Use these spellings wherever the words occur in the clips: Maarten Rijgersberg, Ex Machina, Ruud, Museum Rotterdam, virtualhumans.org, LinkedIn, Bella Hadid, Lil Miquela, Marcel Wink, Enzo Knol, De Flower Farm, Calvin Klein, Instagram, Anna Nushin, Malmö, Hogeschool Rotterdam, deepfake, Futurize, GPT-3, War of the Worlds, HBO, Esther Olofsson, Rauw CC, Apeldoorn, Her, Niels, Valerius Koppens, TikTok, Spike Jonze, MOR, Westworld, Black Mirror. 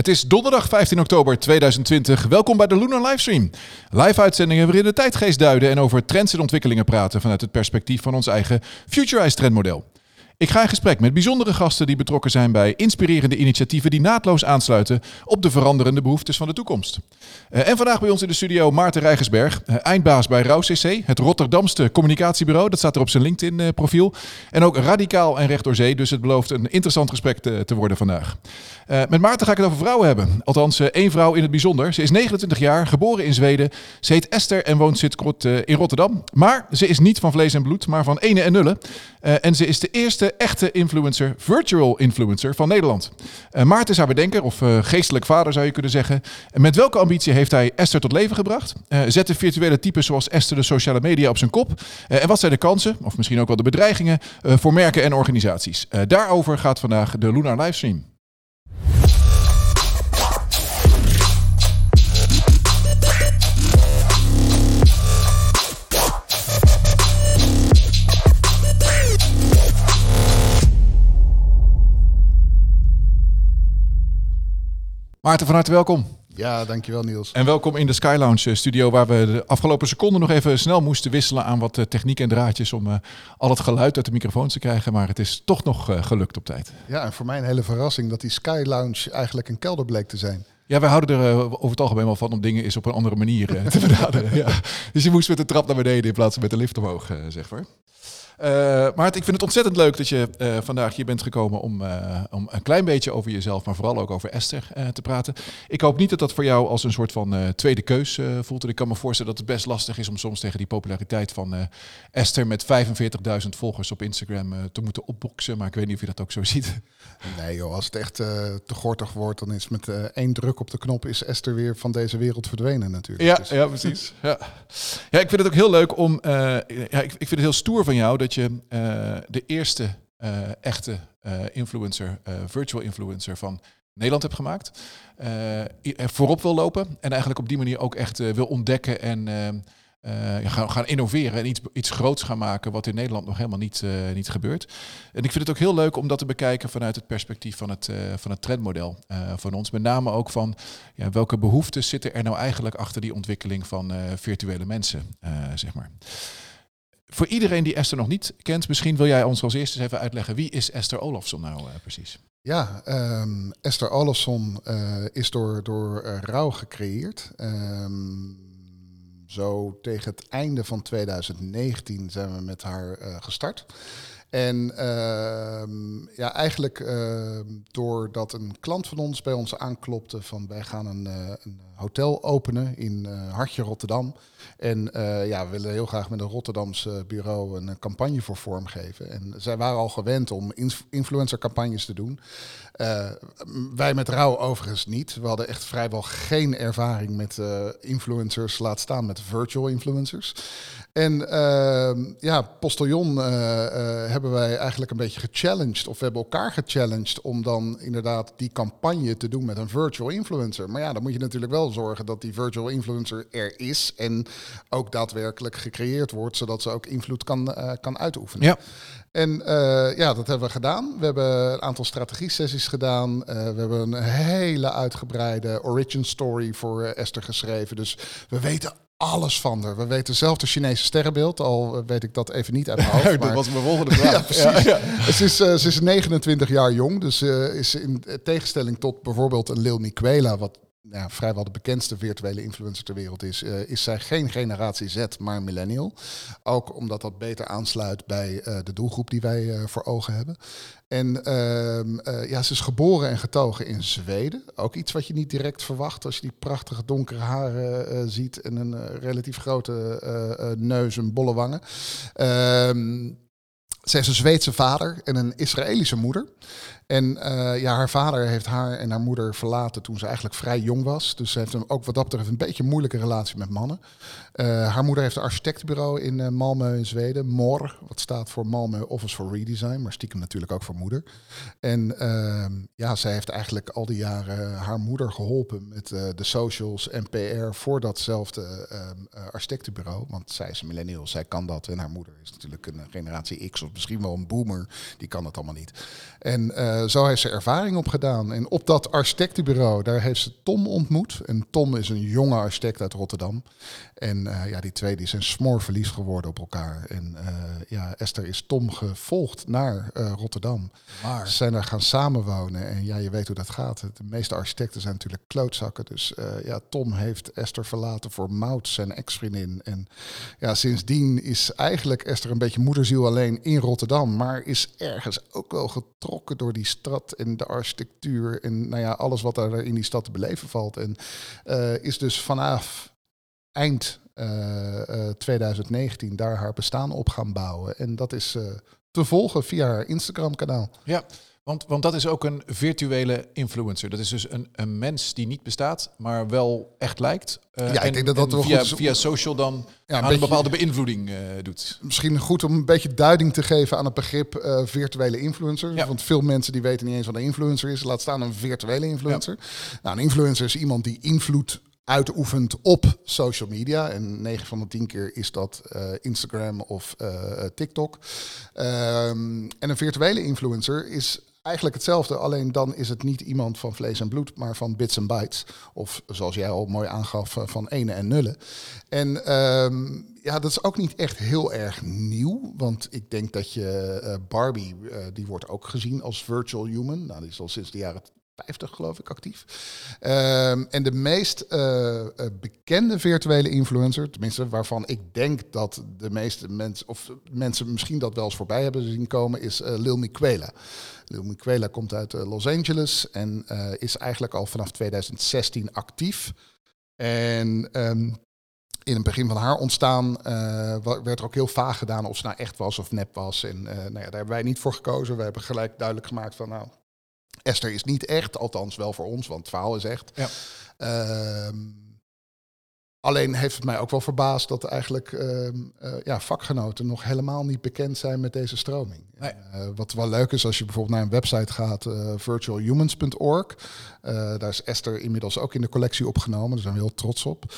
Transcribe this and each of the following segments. Het is donderdag 15 oktober 2020. Welkom bij de Lunar Livestream. Live uitzendingen waarin de tijdgeest duiden en over trends en ontwikkelingen praten vanuit het perspectief van ons eigen Futurize trendmodel. Ik ga in gesprek met bijzondere gasten die betrokken zijn bij inspirerende initiatieven die naadloos aansluiten op de veranderende behoeftes van de toekomst. En vandaag bij ons in de studio Maarten Rijgersberg, eindbaas bij Rauw CC, het Rotterdamse communicatiebureau. Dat staat er op zijn LinkedIn-profiel. En ook radicaal en recht door zee, dus het belooft een interessant gesprek te worden vandaag. Met Maarten ga ik het over vrouwen hebben. Althans, één vrouw in het bijzonder. Ze is 29 jaar, geboren in Zweden. Ze heet Esther en woont in Rotterdam. Maar ze is niet van vlees en bloed, maar van ene en nullen. En ze is de eerste echte influencer, virtual influencer van Nederland. Maarten is haar bedenker of geestelijk vader zou je kunnen zeggen. Met welke ambitie heeft hij Esther tot leven gebracht? Zetten virtuele types zoals Esther de sociale media op zijn kop? En wat zijn de kansen, of misschien ook wel de bedreigingen, voor merken en organisaties? Daarover gaat vandaag de Lunar Livestream. Maarten, van harte welkom. Ja, dankjewel Niels. En welkom in de Sky Lounge studio, waar we de afgelopen seconden nog even snel moesten wisselen aan wat techniek en draadjes om al het geluid uit de microfoons te krijgen. Maar het is toch nog gelukt op tijd. Ja, en voor mij een hele verrassing dat die Sky Lounge eigenlijk een kelder bleek te zijn. Ja, wij houden er over het algemeen wel van om dingen eens op een andere manier te benaderen. Ja. Dus je moest met de trap naar beneden in plaats van met de lift omhoog, zeg maar. Maarten, ik vind het ontzettend leuk dat je vandaag hier bent gekomen om een klein beetje over jezelf, maar vooral ook over Esther te praten. Ik hoop niet dat dat voor jou als een soort van tweede keus voelt. En ik kan me voorstellen dat het best lastig is om soms tegen die populariteit van Esther met 45.000 volgers op Instagram te moeten opboksen. Maar ik weet niet of je dat ook zo ziet. Nee joh, als het echt te gortig wordt, dan is met één druk op de knop is Esther weer van deze wereld verdwenen natuurlijk. Ja, dus. Ja precies. Ja. Ja, ik vind het ook heel leuk om... ik vind het heel stoer van jou dat je de eerste echte influencer, virtual influencer van Nederland hebt gemaakt. Voorop wil lopen en eigenlijk op die manier ook echt wil ontdekken en gaan innoveren en iets groots gaan maken wat in Nederland nog helemaal niet gebeurt. En ik vind het ook heel leuk om dat te bekijken vanuit het perspectief van het trendmodel van ons. Met name ook van ja, welke behoeftes zitten er nou eigenlijk achter die ontwikkeling van virtuele mensen, zeg maar. Voor iedereen die Esther nog niet kent, misschien wil jij ons als eerst eens even uitleggen. Wie is Esther Olofsson nou precies? Ja, Esther Olofsson is door Rauw gecreëerd. Zo tegen het einde van 2019 zijn we met haar gestart. En ja, eigenlijk doordat een klant van ons bij ons aanklopte van wij gaan een hotel openen in hartje Rotterdam. En ja, we willen heel graag met een Rotterdamse bureau een campagne voor vormgeven. En zij waren al gewend om influencercampagnes te doen. Wij met Rauw overigens niet. We hadden echt vrijwel geen ervaring met influencers, laat staan met virtual influencers. En ja, Postillon hebben wij eigenlijk een beetje gechallenged. Of we hebben elkaar gechallenged om dan inderdaad die campagne te doen met een virtual influencer. Maar ja, dan moet je natuurlijk wel zorgen dat die virtual influencer er is. En ook daadwerkelijk gecreëerd wordt, zodat ze ook invloed kan uitoefenen. Ja. En ja, dat hebben we gedaan. We hebben een aantal strategie-sessies gedaan. We hebben een hele uitgebreide origin story voor Esther geschreven. Dus we weten alles van haar. We weten zelf de Chinese sterrenbeeld, al weet ik dat even niet uit mijn hoofd. Maar... dat was mijn volgende vraag. Ja, precies. Ja, ja. Ze is 29 jaar jong, dus is in tegenstelling tot bijvoorbeeld een Lil Miquela, wat ja, vrijwel de bekendste virtuele influencer ter wereld is, is zij geen generatie Z, maar millennial. Ook omdat dat beter aansluit bij de doelgroep die wij voor ogen hebben. En ja, ze is geboren en getogen in Zweden. Ook iets wat je niet direct verwacht als je die prachtige donkere haren ziet en een relatief grote neus en bolle wangen. Ze heeft een Zweedse vader en een Israëlische moeder. En ja, haar vader heeft haar en haar moeder verlaten toen ze eigenlijk vrij jong was. Dus ze heeft hem ook wat dat betreft een beetje een moeilijke relatie met mannen. Haar moeder heeft een architectenbureau in Malmö in Zweden. MOR, wat staat voor Malmö Office for Redesign, maar stiekem natuurlijk ook voor moeder. En ja, zij heeft eigenlijk al die jaren haar moeder geholpen met de socials en PR voor datzelfde architectenbureau. Want zij is een millennial, zij kan dat. En haar moeder is natuurlijk een generatie X of of misschien wel een boomer, die kan dat allemaal niet. En zo heeft ze ervaring opgedaan. En op dat architectenbureau, daar heeft ze Tom ontmoet. En Tom is een jonge architect uit Rotterdam. En ja, die twee die zijn smoorverliefd geworden op elkaar. En ja, Esther is Tom gevolgd naar Rotterdam. Maar ze zijn daar gaan samenwonen. En ja, je weet hoe dat gaat. De meeste architecten zijn natuurlijk klootzakken. Dus ja, Tom heeft Esther verlaten voor Maud, zijn ex-vriendin. En ja, sindsdien is eigenlijk Esther een beetje moederziel alleen in Rotterdam. Maar is ergens ook wel getrokken door die stad en de architectuur. En nou ja, alles wat daar in die stad te beleven valt. En is dus vanaf eind 2019 daar haar bestaan op gaan bouwen. En dat is te volgen via haar Instagram-kanaal. Ja, want dat is ook een virtuele influencer. Dat is dus een mens die niet bestaat, maar wel echt lijkt. Ja, ik denk dat wel via, goed via social dan ja, aan een bepaalde beïnvloeding doet. Misschien goed om een beetje duiding te geven aan het begrip virtuele influencer. Ja. Want veel mensen die weten niet eens wat een influencer is. Laat staan een virtuele influencer. Ja. Nou, een influencer is iemand die invloed uitoefent op social media. En 9 van de 10 keer is dat Instagram of TikTok. En een virtuele influencer is eigenlijk hetzelfde, alleen dan is het niet iemand van vlees en bloed, maar van bits en bytes. Of zoals jij al mooi aangaf, van ene en nullen. En ja, dat is ook niet echt heel erg nieuw. Want ik denk dat je Barbie, die wordt ook gezien als virtual human. Nou, die is al sinds de jaren 50 geloof ik actief. En de meest bekende virtuele influencer, tenminste waarvan ik denk dat de meeste mensen, of mensen misschien dat wel eens voorbij hebben zien komen, is Lil Miquela. Lil Miquela komt uit Los Angeles en is eigenlijk al vanaf 2016 actief. En in het begin van haar ontstaan werd er ook heel vaag gedaan of ze nou echt was of nep was. En nou ja, daar hebben wij niet voor gekozen. We hebben gelijk duidelijk gemaakt van nou, Esther is niet echt, althans wel voor ons, want het verhaal is echt. Ja. Alleen heeft het mij ook wel verbaasd dat eigenlijk ja, vakgenoten nog helemaal niet bekend zijn met deze stroming. Nee. Wat wel leuk is als je bijvoorbeeld naar een website gaat, virtualhumans.org. Daar is Esther inmiddels ook in de collectie opgenomen, daar zijn we heel trots op.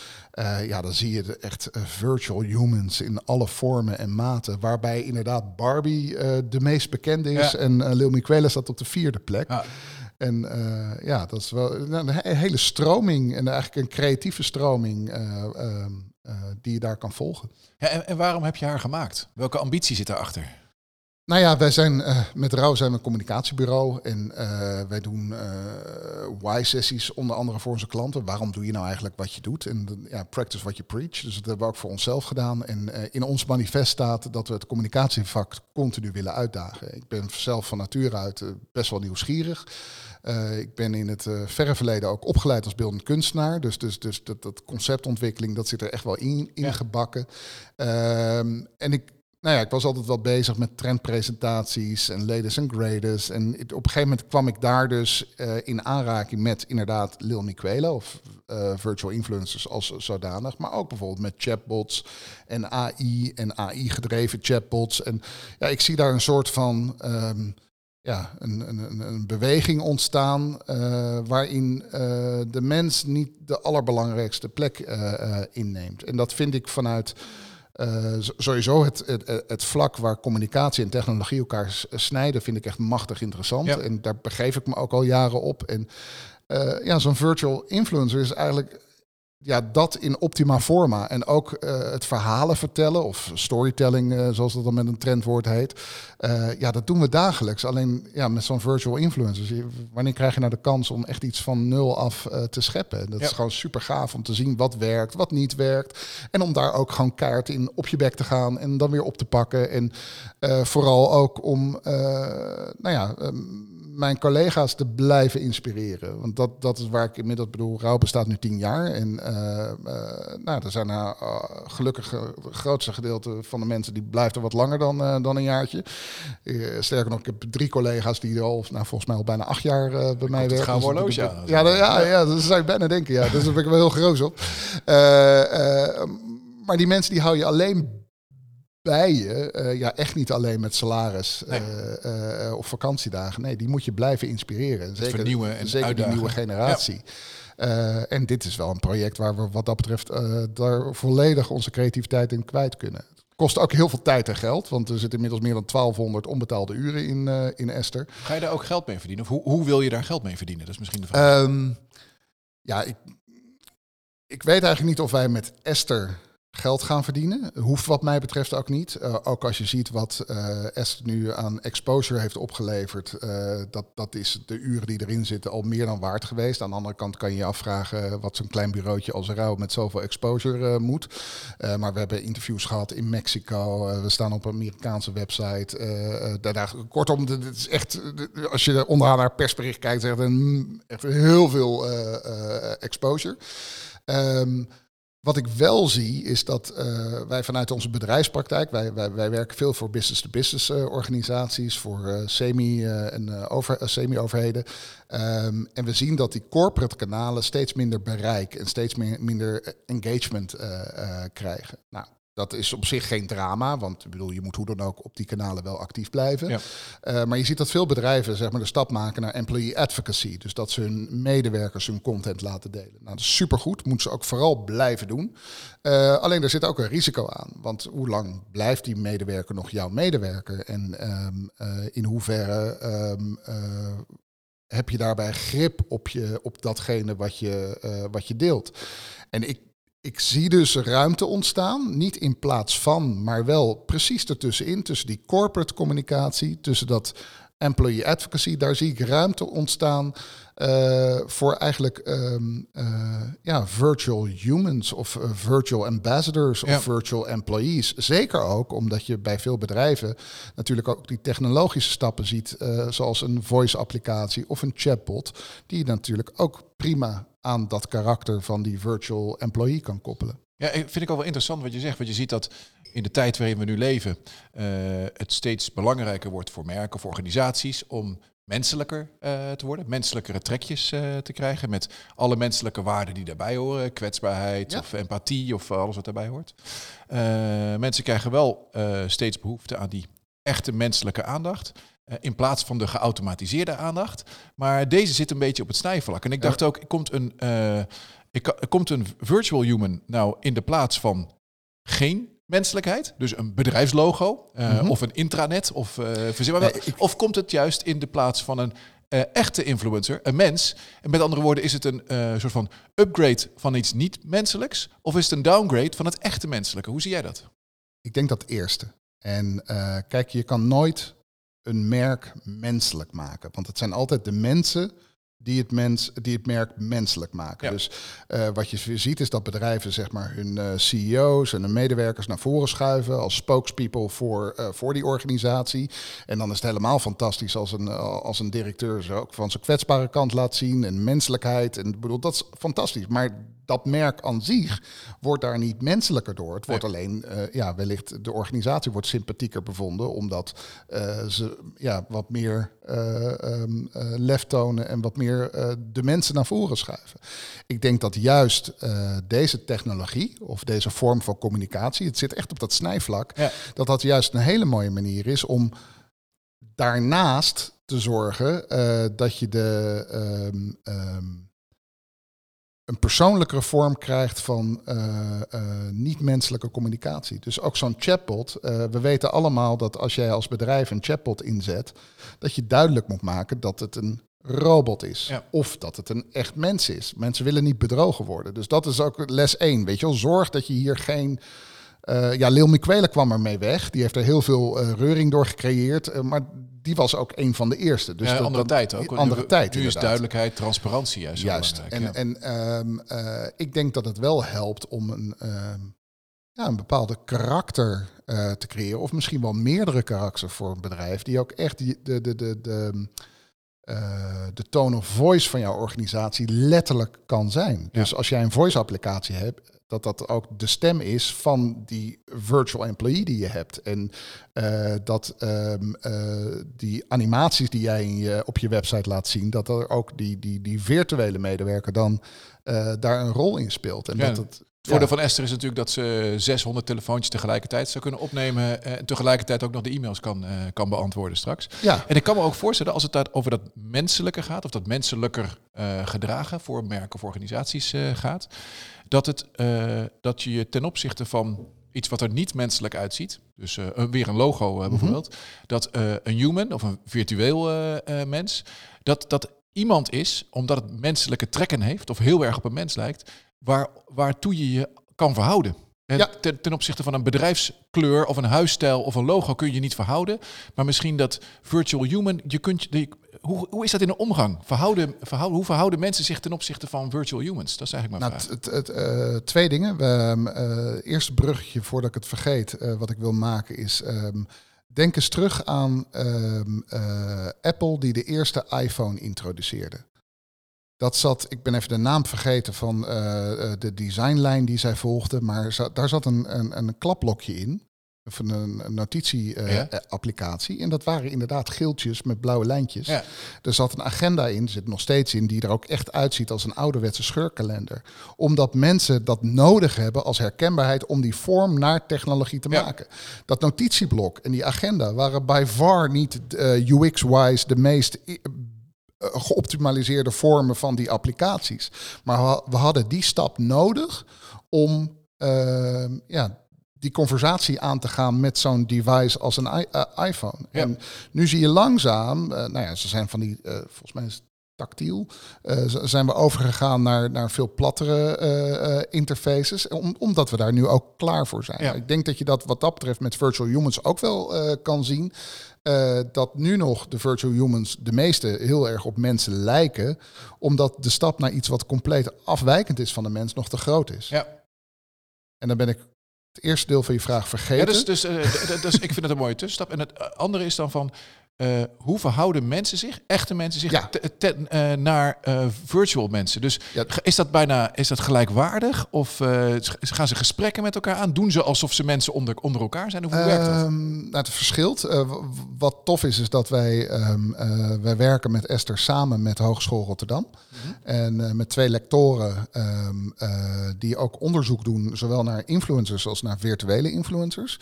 Ja, dan zie je echt virtual humans in alle vormen en maten, waarbij inderdaad Barbie de meest bekende is. Ja. En Lil Miquela staat op de 4e plek. Ja. En ja, dat is wel een hele stroming en eigenlijk een creatieve stroming die je daar kan volgen. Ja, en waarom heb je haar gemaakt? Welke ambitie zit daarachter? Nou ja, wij zijn met Rauw zijn we een communicatiebureau en wij doen why-sessies onder andere voor onze klanten. Waarom doe je nou eigenlijk wat je doet? En ja, practice what you preach. Dus dat hebben we ook voor onszelf gedaan. En in ons manifest staat dat we het communicatievak continu willen uitdagen. Ik ben zelf van nature uit best wel nieuwsgierig. Ik ben in het verre verleden ook opgeleid als beeldend kunstenaar. Dus dat conceptontwikkeling, dat zit er echt wel in gebakken. En ik was altijd wel bezig met trendpresentaties en latest en greatest. En op een gegeven moment kwam ik daar dus in aanraking met inderdaad Lil Miquela of virtual influencers als zodanig. Maar ook bijvoorbeeld met chatbots en AI-gedreven chatbots. En ja, ik zie daar een soort van een beweging ontstaan waarin de mens niet de allerbelangrijkste plek inneemt. En dat vind ik vanuit sowieso het vlak waar communicatie en technologie elkaar snijden vind ik echt machtig interessant. Ja. En daar begeef ik me ook al jaren op. En ja, zo'n virtual influencer is eigenlijk ja, dat in optima forma. En ook het verhalen vertellen of storytelling, zoals dat dan met een trendwoord heet. Ja, dat doen we dagelijks. Alleen ja, met zo'n virtual influencers, wanneer krijg je nou de kans om echt iets van nul af te scheppen? En dat is gewoon super gaaf om te zien wat werkt, wat niet werkt. En om daar ook gewoon keihard in op je bek te gaan en dan weer op te pakken. En vooral ook om mijn collega's te blijven inspireren. Want dat is waar ik inmiddels bedoel. Rauw bestaat nu 10 jaar. En er zijn gelukkig het grootste gedeelte van de mensen die blijft er wat langer dan een jaartje. Sterker nog, ik heb 3 collega's die er al, volgens mij al bijna 8 jaar bij mij werken. Gaan horloge. Ja, dat zou je bijna denken. Ja, dus daar ben ik wel heel groos op. Maar die mensen die hou je alleen bij je, echt niet alleen met salaris of vakantiedagen. Nee, die moet je blijven inspireren. Zeker, vernieuwen en zeker die nieuwe generatie. Ja. En dit is wel een project waar we wat dat betreft daar volledig onze creativiteit in kwijt kunnen. Kost ook heel veel tijd en geld, want er zitten inmiddels meer dan 1200 onbetaalde uren in Esther. Ga je daar ook geld mee verdienen? Of hoe wil je daar geld mee verdienen? Dat is misschien de vraag. Ik weet eigenlijk niet of wij met Esther geld gaan verdienen. Hoeft wat mij betreft ook niet. Ook als je ziet wat Esther nu aan exposure heeft opgeleverd. Dat is de uren die erin zitten al meer dan waard geweest. Aan de andere kant kan je je afvragen wat zo'n klein bureautje als Rauw met zoveel exposure moet. Maar we hebben interviews gehad in Mexico. We staan op een Amerikaanse website. Kortom, dit is echt, als je onderaan haar persbericht kijkt, echt heel veel exposure. Wat ik wel zie is dat wij vanuit onze bedrijfspraktijk, wij werken veel voor business-to-business organisaties, voor semi-overheden. En we zien dat die corporate kanalen steeds minder bereik en steeds minder engagement krijgen. Nou, dat is op zich geen drama, want ik bedoel, je moet hoe dan ook op die kanalen wel actief blijven. Ja. Maar je ziet dat veel bedrijven zeg maar, de stap maken naar employee advocacy. Dus dat ze hun medewerkers hun content laten delen. Nou, dat is supergoed, moeten ze ook vooral blijven doen. Alleen daar zit ook een risico aan. Want hoe lang blijft die medewerker nog jouw medewerker? En in hoeverre heb je daarbij grip op datgene wat je deelt? En Ik zie dus ruimte ontstaan, niet in plaats van, maar wel precies ertussenin, tussen die corporate communicatie, tussen dat employee advocacy. Daar zie ik ruimte ontstaan voor eigenlijk virtual humans of virtual ambassadors of virtual employees. Zeker ook omdat je bij veel bedrijven natuurlijk ook die technologische stappen ziet, zoals een voice-applicatie of een chatbot, die natuurlijk ook prima aan dat karakter van die virtual employee kan koppelen. Ja, vind ik al wel interessant wat je zegt. Want je ziet dat in de tijd waarin we nu leven, het steeds belangrijker wordt voor merken, voor organisaties, om menselijker te worden. Menselijkere trekjes te krijgen met alle menselijke waarden die daarbij horen. Kwetsbaarheid of empathie of alles wat daarbij hoort. Mensen krijgen wel steeds behoefte aan die echte menselijke aandacht, in plaats van de geautomatiseerde aandacht. Maar deze zit een beetje op het snijvlak. En ik dacht ook, komt een virtual human nou in de plaats van geen menselijkheid? Dus een bedrijfslogo of een intranet? Of komt het juist in de plaats van een echte influencer, een mens? En met andere woorden, is het een soort van upgrade van iets niet-menselijks? Of is het een downgrade van het echte menselijke? Hoe zie jij dat? Ik denk dat eerste. En kijk, je kan nooit een merk menselijk maken. Want het zijn altijd de mensen die het merk menselijk maken. Ja. Dus wat je ziet is dat bedrijven zeg maar hun CEO's en hun medewerkers naar voren schuiven als spokespeople voor die organisatie. En dan is het helemaal fantastisch als een directeur ze ook van zijn kwetsbare kant laat zien en menselijkheid. En bedoel, dat is fantastisch. Maar dat merk aan zich wordt daar niet menselijker door. Het wordt alleen, wellicht de organisatie wordt sympathieker bevonden, omdat ze wat meer lef tonen en wat meer de mensen naar voren schuiven. Ik denk dat juist deze technologie of deze vorm van communicatie, het zit echt op dat snijvlak, dat juist een hele mooie manier is om daarnaast te zorgen dat je de een persoonlijkere vorm krijgt van niet-menselijke communicatie. Dus ook zo'n chatbot. We weten allemaal dat als jij als bedrijf een chatbot inzet, dat je duidelijk moet maken dat het een robot is. Ja. Of dat het een echt mens is. Mensen willen niet bedrogen worden. Dus dat is ook les 1. Weet je wel? Zorg dat je hier geen... Lil Miquela kwam ermee weg. Die heeft er heel veel reuring door gecreëerd. Maar die was ook een van de eerste. Dus tijd ook. Nu is duidelijkheid, transparantie juist. En ik denk dat het wel helpt om een bepaalde karakter te creëren. Of misschien wel meerdere karakters voor een bedrijf. Die ook echt de tone of voice van jouw organisatie letterlijk kan zijn. Dus als jij een voice-applicatie hebt, dat ook de stem is van die virtual employee die je hebt. En die animaties die jij op je website laat zien, dat er ook die virtuele medewerker dan daar een rol in speelt. En het voordeel van Esther is natuurlijk dat ze 600 telefoontjes tegelijkertijd zou kunnen opnemen en tegelijkertijd ook nog de e-mails kan beantwoorden straks. Ja. En ik kan me ook voorstellen, als het daar over dat menselijke gaat, of dat menselijker gedragen voor merken of organisaties gaat, dat je ten opzichte van iets wat er niet menselijk uitziet, dus weer een logo bijvoorbeeld, dat een human of een virtueel mens, dat iemand is, omdat het menselijke trekken heeft, of heel erg op een mens lijkt, waartoe je je kan verhouden. Ja. Ten opzichte van een bedrijfskleur of een huisstijl of een logo kun je niet verhouden. Maar misschien dat virtual human, hoe is dat in de omgang? Hoe verhouden mensen zich ten opzichte van virtual humans? Dat is eigenlijk mijn vraag. Twee dingen. Het eerste bruggetje, voordat ik het vergeet, wat ik wil maken is... Denk eens terug aan Apple die de eerste iPhone introduceerde. Dat zat, ik ben even de naam vergeten van de designlijn die zij volgde, maar daar zat een klaplokje in, of een notitieapplicatie. En dat waren inderdaad geeltjes met blauwe lijntjes. Ja. Er zat een agenda in, zit nog steeds in, die er ook echt uitziet als een ouderwetse scheurkalender. Omdat mensen dat nodig hebben als herkenbaarheid om die vorm naar technologie te maken. Dat notitieblok en die agenda waren by far niet UX-wise de meest... geoptimaliseerde vormen van die applicaties. Maar we hadden die stap nodig om die conversatie aan te gaan met zo'n device als een iPhone. Ja. En nu zie je langzaam, ze zijn van die, volgens mij is het tactiel, zijn we overgegaan naar veel plattere interfaces, omdat we daar nu ook klaar voor zijn. Ja. Ik denk dat je dat wat dat betreft met virtual humans ook wel kan zien. Dat nu nog de virtual humans, de meeste, heel erg op mensen lijken, omdat de stap naar iets wat compleet afwijkend is van de mens nog te groot is. Ja. En dan ben ik het eerste deel van je vraag vergeten. Ja, dus ik vind het een mooie tussenstap. En het andere is dan van, hoe verhouden mensen zich, echte mensen zich, naar virtual mensen? Dus is dat gelijkwaardig? Of gaan ze gesprekken met elkaar aan? Doen ze alsof ze mensen onder elkaar zijn? Hoe werkt dat? Het verschilt. Wat tof is dat wij werken met Esther samen met Hogeschool Rotterdam. Mm-hmm. En met 2 lectoren die ook onderzoek doen, zowel naar influencers als naar virtuele influencers.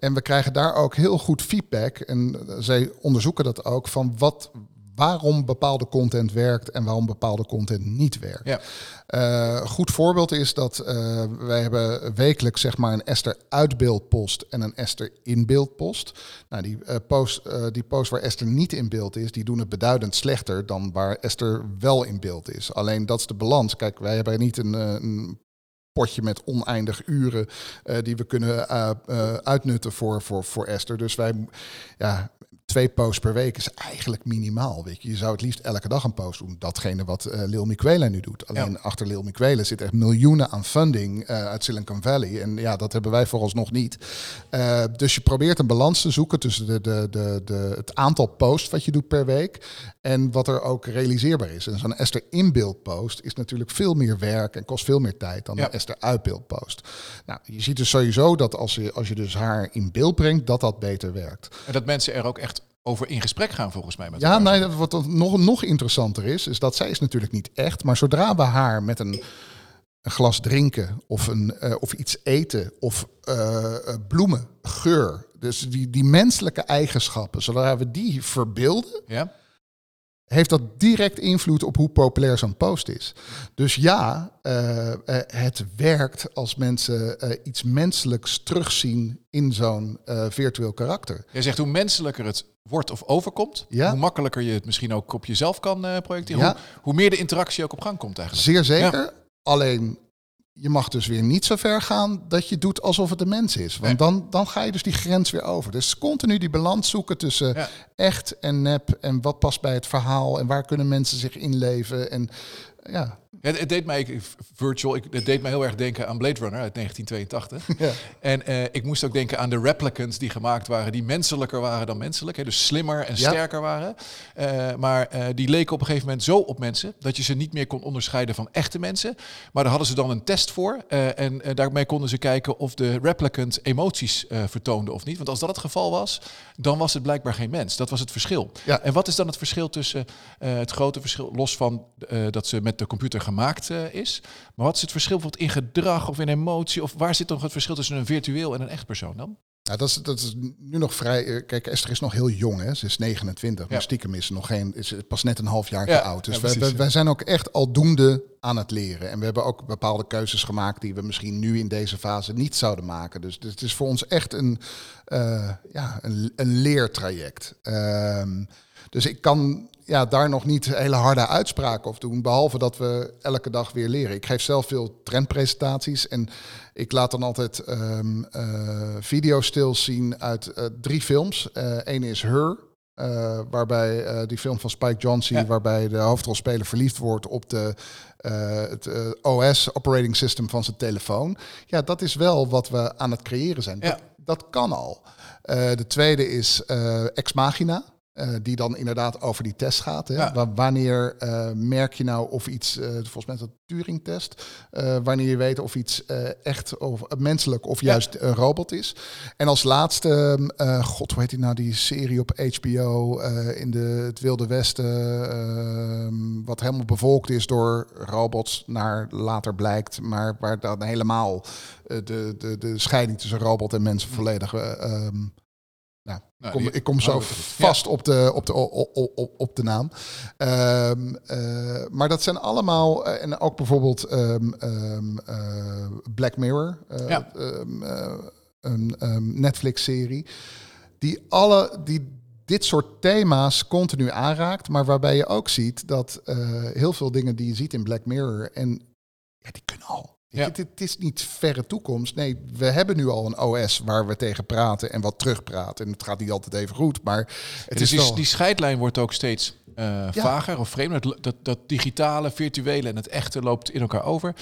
En we krijgen daar ook heel goed feedback. En zij onderzoeken dat ook van waarom bepaalde content werkt en waarom bepaalde content niet werkt. Ja. Goed voorbeeld is dat wij hebben wekelijks een Esther uitbeeldpost en een Esther inbeeldpost. Nou, die post waar Esther niet in beeld is, die doen het beduidend slechter dan waar Esther wel in beeld is. Alleen dat is de balans. Kijk, wij hebben niet een potje met oneindig uren die we kunnen uitnutten voor Esther. Dus wij... ja, 2 posts per week is eigenlijk minimaal. Weet je. Je zou het liefst elke dag een post doen. Datgene wat Lil Miquela nu doet. Alleen achter Lil Miquela zit echt miljoenen aan funding uit Silicon Valley. En ja, dat hebben wij vooralsnog niet. Dus je probeert een balans te zoeken tussen het aantal posts wat je doet per week en wat er ook realiseerbaar is. En zo'n Esther inbeeldpost is natuurlijk veel meer werk en kost veel meer tijd dan een Esther uitbeeldpost. Nou, je ziet dus sowieso dat als je dus haar in beeld brengt, dat beter werkt. En dat mensen er ook echt over in gesprek gaan volgens mij. Met wat nog interessanter is dat zij is natuurlijk niet echt, maar zodra we haar met een glas drinken of of iets eten of bloemen, geur, dus die menselijke eigenschappen, zodra we die verbeelden, heeft dat direct invloed op hoe populair zo'n post is. Dus het werkt als mensen iets menselijks terugzien in zo'n virtueel karakter. Jij zegt hoe menselijker het wordt of overkomt, hoe makkelijker je het misschien ook op jezelf kan projecteren. Ja. Hoe meer de interactie ook op gang komt eigenlijk. Zeer zeker, alleen... je mag dus weer niet zo ver gaan dat je doet alsof het een mens is. Want dan ga je dus die grens weer over. Dus continu die balans zoeken tussen echt en nep en wat past bij het verhaal en waar kunnen mensen zich inleven. En het deed mij heel erg denken aan Blade Runner uit 1982. Ja. En ik moest ook denken aan de replicants die gemaakt waren, die menselijker waren dan menselijk. Hè, dus slimmer en sterker waren. Maar die leken op een gegeven moment zo op mensen dat je ze niet meer kon onderscheiden van echte mensen. Maar daar hadden ze dan een test voor. En daarmee konden ze kijken of de replicant emoties vertoonde of niet. Want als dat het geval was, dan was het blijkbaar geen mens. Dat was het verschil. Ja. En wat is dan het verschil tussen het grote verschil, los van dat ze met de computer gemaakt is. Maar wat is het verschil bijvoorbeeld in gedrag of in emotie? Of waar zit toch het verschil tussen een virtueel en een echt persoon dan? Nou, dat is nu nog vrij... Kijk, Esther is nog heel jong, hè? Ze is 29. Ja. Maar stiekem is ze nog is pas net een half jaar oud. Dus ja, precies, wij zijn ook echt aldoende aan het leren. En we hebben ook bepaalde keuzes gemaakt die we misschien nu in deze fase niet zouden maken. Dus het is voor ons echt een leertraject. Dus ik kan daar nog niet hele harde uitspraken over doen, behalve dat we elke dag weer leren. Ik geef zelf veel trendpresentaties en ik laat dan altijd video's zien uit 3 films. Eén is Her, waarbij die film van Spike Jonze, waarbij de hoofdrolspeler verliefd wordt op het OS, operating system van zijn telefoon. Ja, dat is wel wat we aan het creëren zijn. Ja. Dat kan al. De tweede is Ex Machina. Die dan inderdaad over die test gaat. Hè? Ja. Wanneer merk je nou of iets... volgens mij is dat Turing-test. Wanneer je weet of iets echt of menselijk of juist een robot is. En als laatste... hoe heet die nou? Die serie op HBO in het Wilde Westen. Wat helemaal bevolkt is door robots, naar later blijkt. Maar waar dan helemaal de scheiding tussen robot en mens volledig... Ik kom zo vast op de naam. Maar dat zijn allemaal... en ook bijvoorbeeld Black Mirror. Een Netflix-serie. Die dit soort thema's continu aanraakt. Maar waarbij je ook ziet dat heel veel dingen die je ziet in Black Mirror... en die kunnen al. Ja. Het is niet verre toekomst. Nee, we hebben nu al een OS waar we tegen praten en wat terugpraten. En het gaat niet altijd even goed, maar... Die scheidlijn wordt ook steeds vager of vreemder. Dat digitale, virtuele en het echte loopt in elkaar over.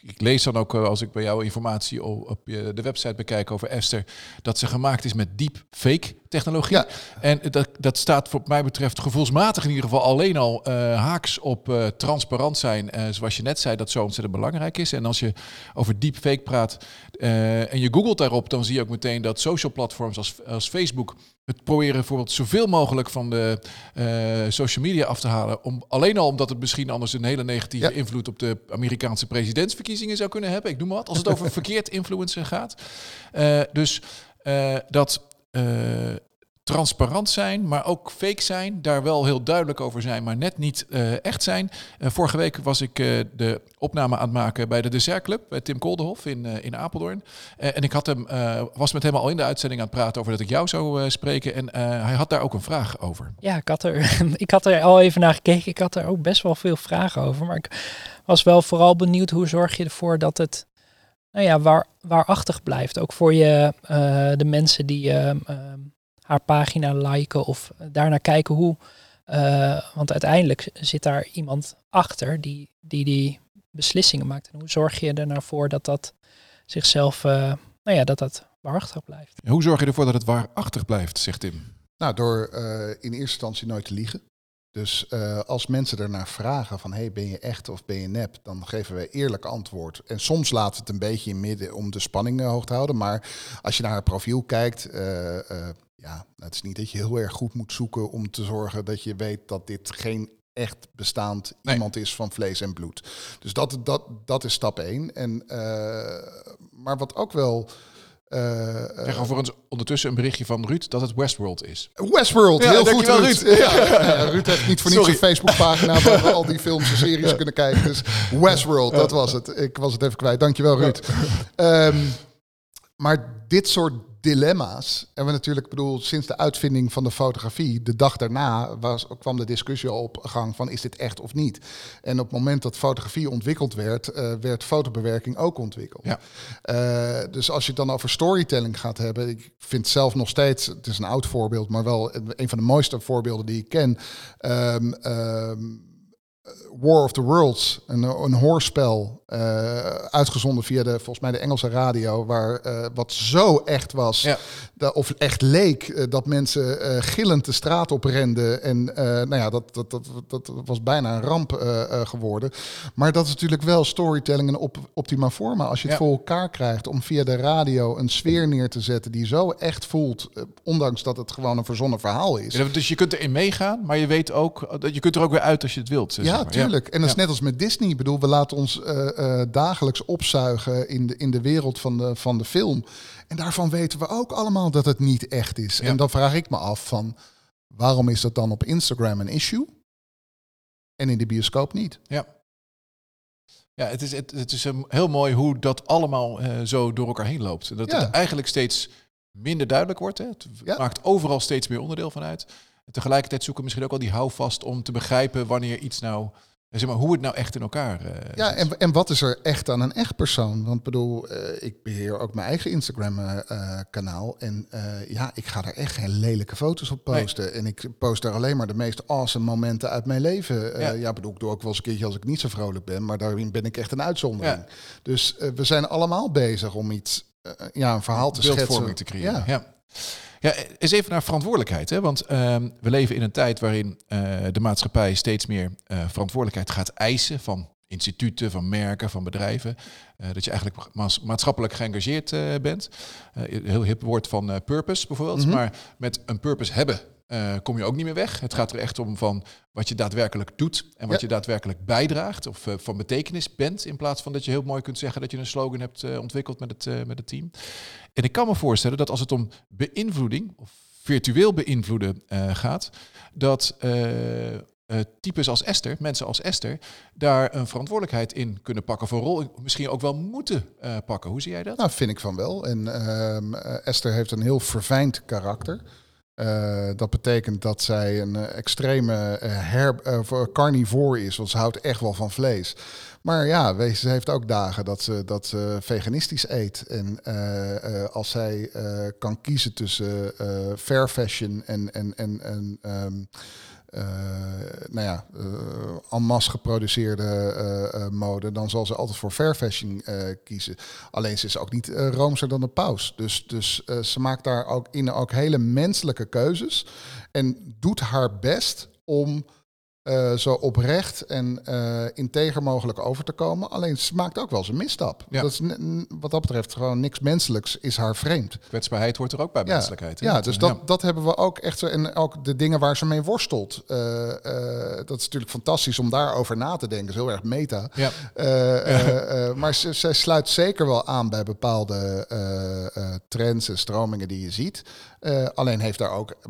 Ik lees dan ook, als ik bij jou informatie op de website bekijk over Esther... dat ze gemaakt is met deepfake technologie. Ja. En dat staat wat mij betreft gevoelsmatig in ieder geval alleen al haaks op transparant zijn. Zoals je net zei, dat zo ontzettend belangrijk is. En als je over deepfake praat en je googelt daarop... dan zie je ook meteen dat social platforms als Facebook... het proberen bijvoorbeeld zoveel mogelijk van de social media af te halen. Alleen al omdat het misschien anders een hele negatieve invloed op de Amerikaanse presidentsverkiezingen zou kunnen hebben. Ik noem maar wat. Als het over verkeerd influencen gaat. Dat... transparant zijn, maar ook fake zijn, daar wel heel duidelijk over zijn, maar net niet echt zijn. Vorige week was ik de opname aan het maken bij de Dessertclub, bij Tim Koldenhof in Apeldoorn. En ik was met hem al in de uitzending aan het praten over dat ik jou zou spreken. En hij had daar ook een vraag over. Ja, ik had er al even naar gekeken. Ik had er ook best wel veel vragen over. Maar ik was wel vooral benieuwd, hoe zorg je ervoor dat het waarachtig blijft? Ook voor de mensen die... haar pagina liken of daarnaar kijken hoe. Want uiteindelijk zit daar iemand achter die beslissingen maakt. En hoe zorg je er nou voor dat zichzelf, dat waarachtig blijft? En hoe zorg je ervoor dat het waarachtig blijft, zegt Tim? Nou, door in eerste instantie nooit te liegen. Dus als mensen ernaar vragen van, hey, ben je echt of ben je nep? Dan geven we eerlijk antwoord. En soms laten we het een beetje in midden om de spanning hoog te houden. Maar als je naar haar profiel kijkt... het is niet dat je heel erg goed moet zoeken om te zorgen dat je weet dat dit geen echt bestaand iemand is van vlees en bloed. Dus dat is stap 1. Maar wat ook wel... Krijg overigens ondertussen een berichtje van Ruud dat het Westworld is. Westworld, heel goed Ruud. Ruud. Ruud heeft niet voor niets een Facebookpagina waar we al die films en series kunnen kijken. Dus Westworld, dat was het. Ik was het even kwijt. Dankjewel Ruud. Maar dit soort dilemma's. En we natuurlijk, sinds de uitvinding van de fotografie, de dag daarna kwam de discussie al op gang van, is dit echt of niet? En op het moment dat fotografie ontwikkeld werd, werd fotobewerking ook ontwikkeld. Ja. Dus als je het dan over storytelling gaat hebben, ik vind zelf nog steeds, het is een oud voorbeeld, maar wel een van de mooiste voorbeelden die ik ken. War of the Worlds, een hoorspel, uitgezonden via volgens mij de Engelse radio, waar wat zo echt was, of echt leek, dat mensen gillend de straat op renden. En dat was bijna een ramp geworden. Maar dat is natuurlijk wel storytelling en optima forma. Als je het voor elkaar krijgt om via de radio een sfeer neer te zetten die zo echt voelt, ondanks dat het gewoon een verzonnen verhaal is. Ja, dus je kunt erin meegaan, maar je weet ook, je kunt er ook weer uit als je het wilt. Ja, tuurlijk. En dat is net als met Disney. Ik bedoel, we laten ons dagelijks opzuigen in de wereld van de film. En daarvan weten we ook allemaal dat het niet echt is. Ja. En dan vraag ik me af van, waarom is dat dan op Instagram een issue? En in de bioscoop niet. Ja. Ja, het is heel mooi hoe dat allemaal zo door elkaar heen loopt. Dat het eigenlijk steeds minder duidelijk wordt. Hè? Het maakt overal steeds meer onderdeel van uit. En tegelijkertijd zoeken we misschien ook al die houvast om te begrijpen wanneer iets nou, zeg maar, hoe het nou echt in elkaar zit. En wat is er echt aan een echt persoon? Want bedoel, ik beheer ook mijn eigen Instagram-kanaal. En ik ga daar echt geen lelijke foto's op posten. Nee. En ik post daar alleen maar de meest awesome momenten uit mijn leven. Bedoel, ik doe ook wel eens een keertje als ik niet zo vrolijk ben. Maar daarin ben ik echt een uitzondering. Ja. Dus we zijn allemaal bezig om iets, een verhaal te schetsen. Beeldvorming te creëren. Ja. Ja, eens even naar verantwoordelijkheid. Hè? Want we leven in een tijd waarin de maatschappij steeds meer verantwoordelijkheid gaat eisen van instituten, van merken, van bedrijven. Dat je eigenlijk maatschappelijk geëngageerd bent. Heel hip woord van purpose bijvoorbeeld. Mm-hmm. Maar met een purpose hebben kom je ook niet meer weg. Het gaat er echt om van wat je daadwerkelijk doet en wat je daadwerkelijk bijdraagt of van betekenis bent, in plaats van dat je heel mooi kunt zeggen dat je een slogan hebt ontwikkeld met het team. En ik kan me voorstellen dat als het om beïnvloeding of virtueel beïnvloeden gaat, dat types als Esther, mensen als Esther, daar een verantwoordelijkheid in kunnen pakken voor een rol, misschien ook wel moeten pakken. Hoe zie jij dat? Nou, vind ik van wel. En Esther heeft een heel verfijnd karakter. Dat betekent dat zij een extreme carnivore is, want ze houdt echt wel van vlees. Maar ja, ze heeft ook dagen dat ze veganistisch eet. En als zij kan kiezen tussen fair fashion en en masse geproduceerde mode, dan zal ze altijd voor fair fashion kiezen. Alleen ze is ook niet roomser dan de paus. Dus ze maakt daar ook hele menselijke keuzes en doet haar best om zo oprecht en integer mogelijk over te komen. Alleen ze maakt ook wel zijn misstap. Ja. Dat is wat dat betreft gewoon niks menselijks is haar vreemd. Kwetsbaarheid hoort er ook bij menselijkheid. Ja, dus dat hebben we ook echt. En ook de dingen waar ze mee worstelt. Dat is natuurlijk fantastisch om daarover na te denken. Dat is heel erg meta. Ja. Maar zij sluit zeker wel aan bij bepaalde trends en stromingen die je ziet. Alleen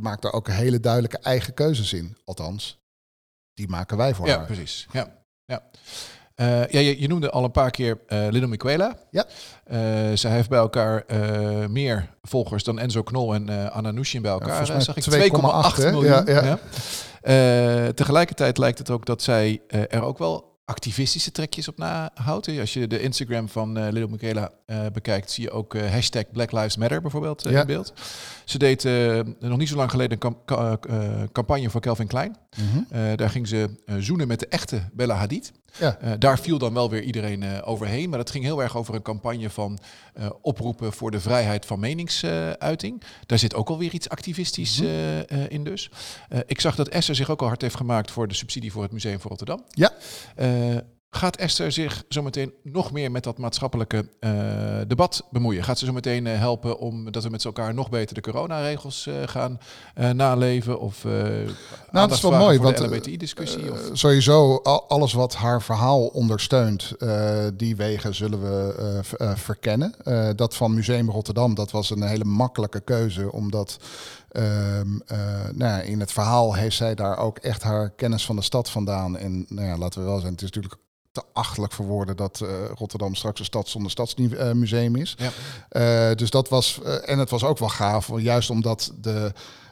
maakt daar ook hele duidelijke eigen keuzes in. Althans, die maken wij voor haar. Ja, precies. Ja. Je noemde al een paar keer Lil Miquela. Ja. Zij heeft bij elkaar meer volgers dan Enzo Knol en Anna Nushin bij elkaar. Ja, zag ik 2,8 miljoen. Ja. Tegelijkertijd lijkt het ook dat zij er ook wel activistische trekjes op nahoudt. Als je de Instagram van Lil Miquela bekijkt, zie je ook hashtag Black Lives Matter bijvoorbeeld in beeld. Ze deed nog niet zo lang geleden een campagne voor Calvin Klein. Mm-hmm. Daar ging ze zoenen met de echte Bella Hadid. Ja. Daar viel dan wel weer iedereen overheen. Maar dat ging heel erg over een campagne van oproepen voor de vrijheid van meningsuiting. Daar zit ook alweer iets activistisch in dus. Ik zag dat Esther zich ook al hard heeft gemaakt voor de subsidie voor het Museum voor Rotterdam. Ja. Gaat Esther zich zometeen nog meer met dat maatschappelijke debat bemoeien? Gaat ze zometeen helpen omdat we met elkaar nog beter de coronaregels gaan naleven? Of dat is wel mooi, want de LHBTI-discussie? Sowieso, alles wat haar verhaal ondersteunt, die wegen zullen we verkennen. Dat van Museum Rotterdam, dat was een hele makkelijke keuze, omdat in het verhaal heeft zij daar ook echt haar kennis van de stad vandaan. En laten we wel zijn, het is natuurlijk te achterlijk voor woorden dat Rotterdam straks een stad zonder stadsmuseum is. Ja. Dus dat was, en het was ook wel gaaf, juist omdat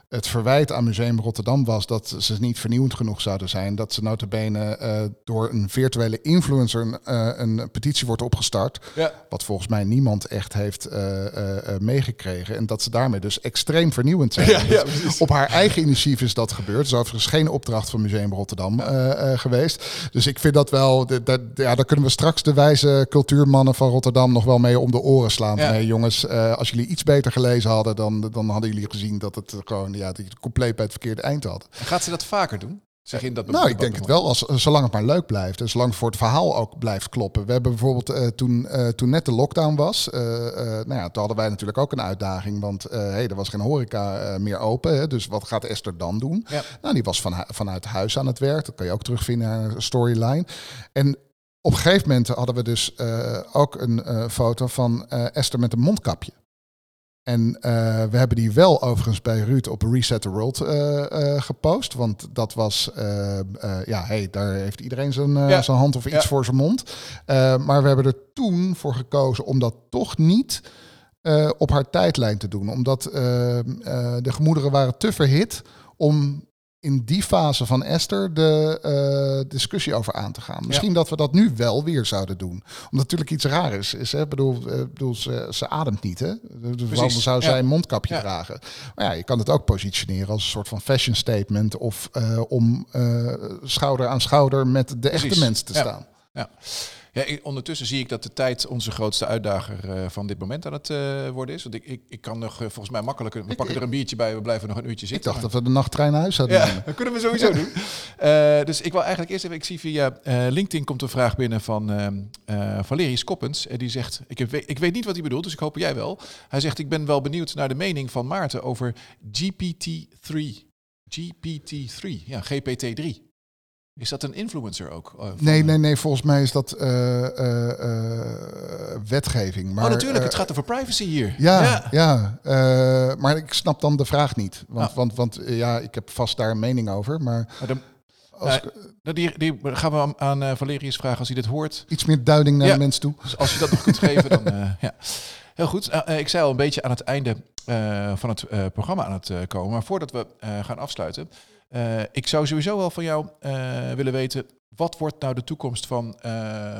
het verwijt aan Museum Rotterdam was dat ze niet vernieuwend genoeg zouden zijn. Dat ze nota bene door een virtuele influencer een petitie wordt opgestart. Ja. Wat volgens mij niemand echt heeft meegekregen. En dat ze daarmee dus extreem vernieuwend zijn. Ja, dus op haar eigen initiatief is dat gebeurd. Dus overigens geen opdracht van Museum Rotterdam geweest. Dus ik vind dat wel, daar kunnen we straks de wijze cultuurmannen van Rotterdam nog wel mee om de oren slaan. Ja. Nee, jongens, als jullie iets beter gelezen hadden, dan hadden jullie gezien dat het gewoon, dat je het compleet bij het verkeerde eind had. En gaat ze dat vaker doen? Zeg in dat ik denk het wel, zolang het maar leuk blijft. En zolang voor het verhaal ook blijft kloppen. We hebben bijvoorbeeld toen net de lockdown was. Toen hadden wij natuurlijk ook een uitdaging. Want er was geen horeca meer open. Hè, dus wat gaat Esther dan doen? Ja. Nou, die was vanuit huis aan het werk. Dat kan je ook terugvinden in haar storyline. En op een gegeven moment hadden we dus ook een foto van Esther met een mondkapje. En we hebben die wel overigens bij Ruud op Reset the World gepost. Want dat was, daar heeft iedereen zijn hand of iets voor zijn mond. Maar we hebben er toen voor gekozen om dat toch niet op haar tijdlijn te doen. Omdat de gemoederen waren te verhit om in die fase van Esther de discussie over aan te gaan. Misschien dat we dat nu wel weer zouden doen. Omdat natuurlijk iets raar is hè? Bedoel ze ademt niet, hè? Dus waarom zou zij een mondkapje dragen? Maar ja, je kan het ook positioneren als een soort van fashion statement... of om schouder aan schouder met de echte mens te staan. Ja. Ja, ondertussen zie ik dat de tijd onze grootste uitdager van dit moment aan het worden is. Want ik kan nog volgens mij makkelijk... We pakken er een biertje bij, we blijven nog een uurtje zitten. Ik dacht dat we de nachttrein naar huis zouden nemen. Dat kunnen we sowieso doen. Dus ik wil eigenlijk eerst even... Ik zie via LinkedIn komt een vraag binnen van Valerius Koppens. Die zegt, ik weet niet wat hij bedoelt, dus ik hoop jij wel. Hij zegt, ik ben wel benieuwd naar de mening van Maarten over GPT-3. GPT-3. Is dat een influencer ook? Nee, volgens mij is dat wetgeving. Maar, natuurlijk, het gaat over privacy hier. Maar ik snap dan de vraag niet. Want ik heb vast daar een mening over. Maar die gaan we aan Valerius vragen als hij dit hoort. Iets meer duiding naar de mensen toe. Dus als je dat nog kunt geven, dan... Heel goed. Ik zei al een beetje aan het einde van het programma aan het komen. Maar voordat we gaan afsluiten... ik zou sowieso wel van jou willen weten, wat wordt nou de toekomst van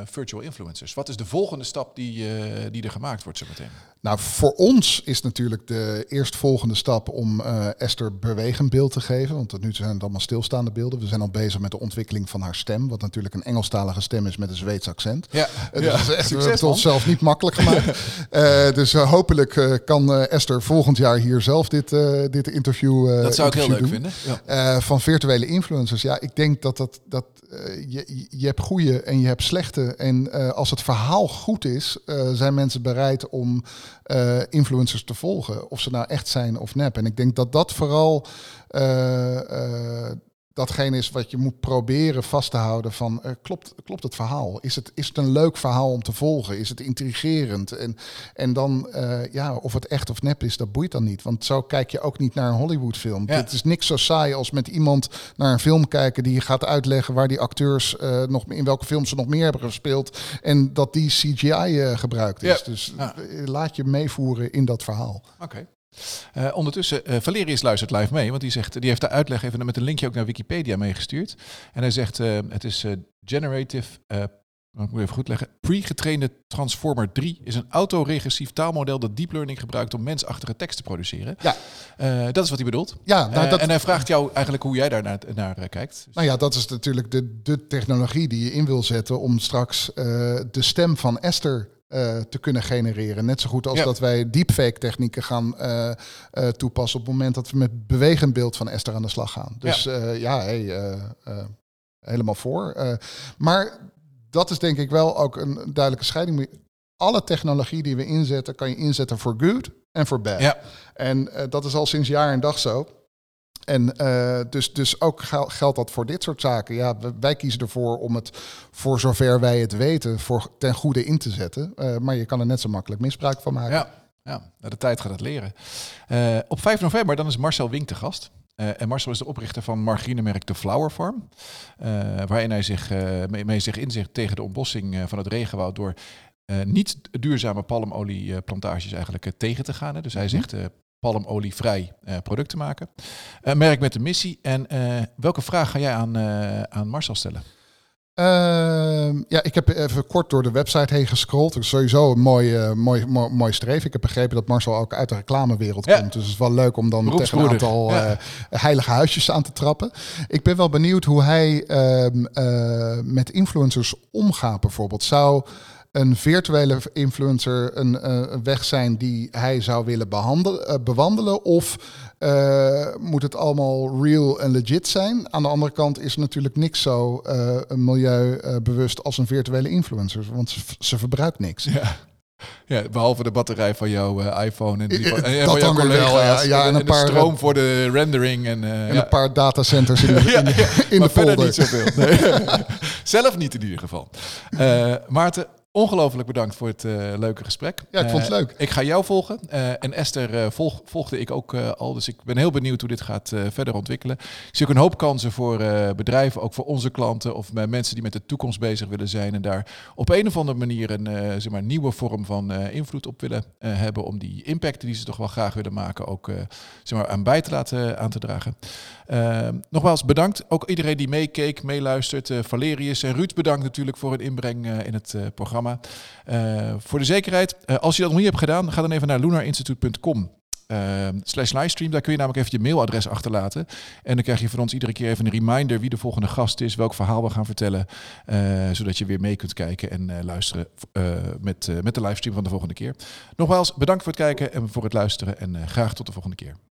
virtual influencers? Wat is de volgende stap die er gemaakt wordt zometeen? Nou, voor ons is natuurlijk de eerstvolgende stap om Esther bewegend beeld te geven. Want tot nu toe zijn het allemaal stilstaande beelden. We zijn al bezig met de ontwikkeling van haar stem. Wat natuurlijk een Engelstalige stem is met een Zweeds accent. Ja, dus echt, we hebben het onszelf niet makkelijk gemaakt. Dus hopelijk kan Esther volgend jaar hier zelf dit interview doen. Dat zou ik heel leuk vinden. Ja. Van virtuele influencers. Ja, ik denk dat je hebt goede en je hebt slechte. En als het verhaal goed is, zijn mensen bereid om... influencers te volgen. Of ze nou echt zijn of nep. En ik denk dat vooral datgene is wat je moet proberen vast te houden van klopt het verhaal? Is het een leuk verhaal om te volgen? Is het intrigerend? En dan, of het echt of nep is, dat boeit dan niet. Want zo kijk je ook niet naar een Hollywoodfilm. Ja. Het is niks zo saai als met iemand naar een film kijken die je gaat uitleggen waar die acteurs in welke films ze nog meer hebben gespeeld en dat die CGI gebruikt is. Ja. Dus laat je meevoeren in dat verhaal. Oké. Ondertussen, Valerius luistert live mee, want die heeft de uitleg even met een linkje ook naar Wikipedia meegestuurd. En hij zegt, het is generative, moet ik even goed leggen, pre-getrainde Transformer 3 is een autoregressief taalmodel dat deep learning gebruikt om mensachtige tekst te produceren. Ja. Dat is wat hij bedoelt. Ja, en hij vraagt jou eigenlijk hoe jij daar naar kijkt. Dus nou ja, dat is natuurlijk de technologie die je in wil zetten om straks de stem van Esther te kunnen genereren. Net zo goed als dat wij deepfake technieken gaan toepassen op het moment dat we met bewegend beeld van Esther aan de slag gaan. Dus helemaal voor. Maar dat is denk ik wel ook een duidelijke scheiding. Alle technologie die we inzetten, kan je inzetten voor good en voor bad. Ja. En dat is al sinds jaar en dag zo. En dus ook geldt dat voor dit soort zaken. Ja, wij kiezen ervoor om het, voor zover wij het weten, ten goede in te zetten. Maar je kan er net zo makkelijk misbruik van maken. Ja, de tijd gaat het leren. Op 5 november dan is Marcel Wink te gast. En Marcel is de oprichter van margarinemerk De Flower Farm. Waarin hij zich inzet tegen de ontbossing van het regenwoud door niet duurzame palmolieplantages eigenlijk tegen te gaan. Hè. Dus hij zegt... palmolievrij producten maken. Een merk met een missie. En welke vraag ga jij aan Marcel stellen? Ik heb even kort door de website heen gescrolld. Dat is sowieso een mooi streef. Ik heb begrepen dat Marcel ook uit de reclamewereld komt. Dus het is wel leuk om dan tegen een aantal heilige huisjes aan te trappen. Ik ben wel benieuwd hoe hij met influencers omgaat bijvoorbeeld. Zou een virtuele influencer een weg zijn die hij zou willen bewandelen? Of moet het allemaal real en legit zijn? Aan de andere kant is er natuurlijk niks zo milieubewust als een virtuele influencer. Want ze verbruikt niks. Ja. Ja, behalve de batterij van jouw iPhone en van jouw collega's. Ja, en een paar stroom voor de rendering. En een paar datacenters in de folder. Verder niet zoveel. Nee. Zelf niet in ieder geval. Maarten, ongelooflijk bedankt voor het leuke gesprek. Ja, ik vond het leuk. Ik ga jou volgen. En Esther volgde ik ook al. Dus ik ben heel benieuwd hoe dit gaat verder ontwikkelen. Ik zie ook een hoop kansen voor bedrijven. Ook voor onze klanten. Of mensen die met de toekomst bezig willen zijn. En daar op een of andere manier een nieuwe vorm van invloed op willen hebben. Om die impact die ze toch wel graag willen maken. Ook aan bij te laten aan te dragen. Nogmaals bedankt. Ook iedereen die meekeek, meeluistert. Valerius en Ruud bedankt natuurlijk voor hun inbreng in het programma. Voor de zekerheid, als je dat nog niet hebt gedaan, ga dan even naar lunarinstitute.com/livestream. Daar kun je namelijk even je mailadres achterlaten. En dan krijg je van ons iedere keer even een reminder wie de volgende gast is, welk verhaal we gaan vertellen, zodat je weer mee kunt kijken en luisteren met de livestream van de volgende keer. Nogmaals, bedankt voor het kijken en voor het luisteren en graag tot de volgende keer.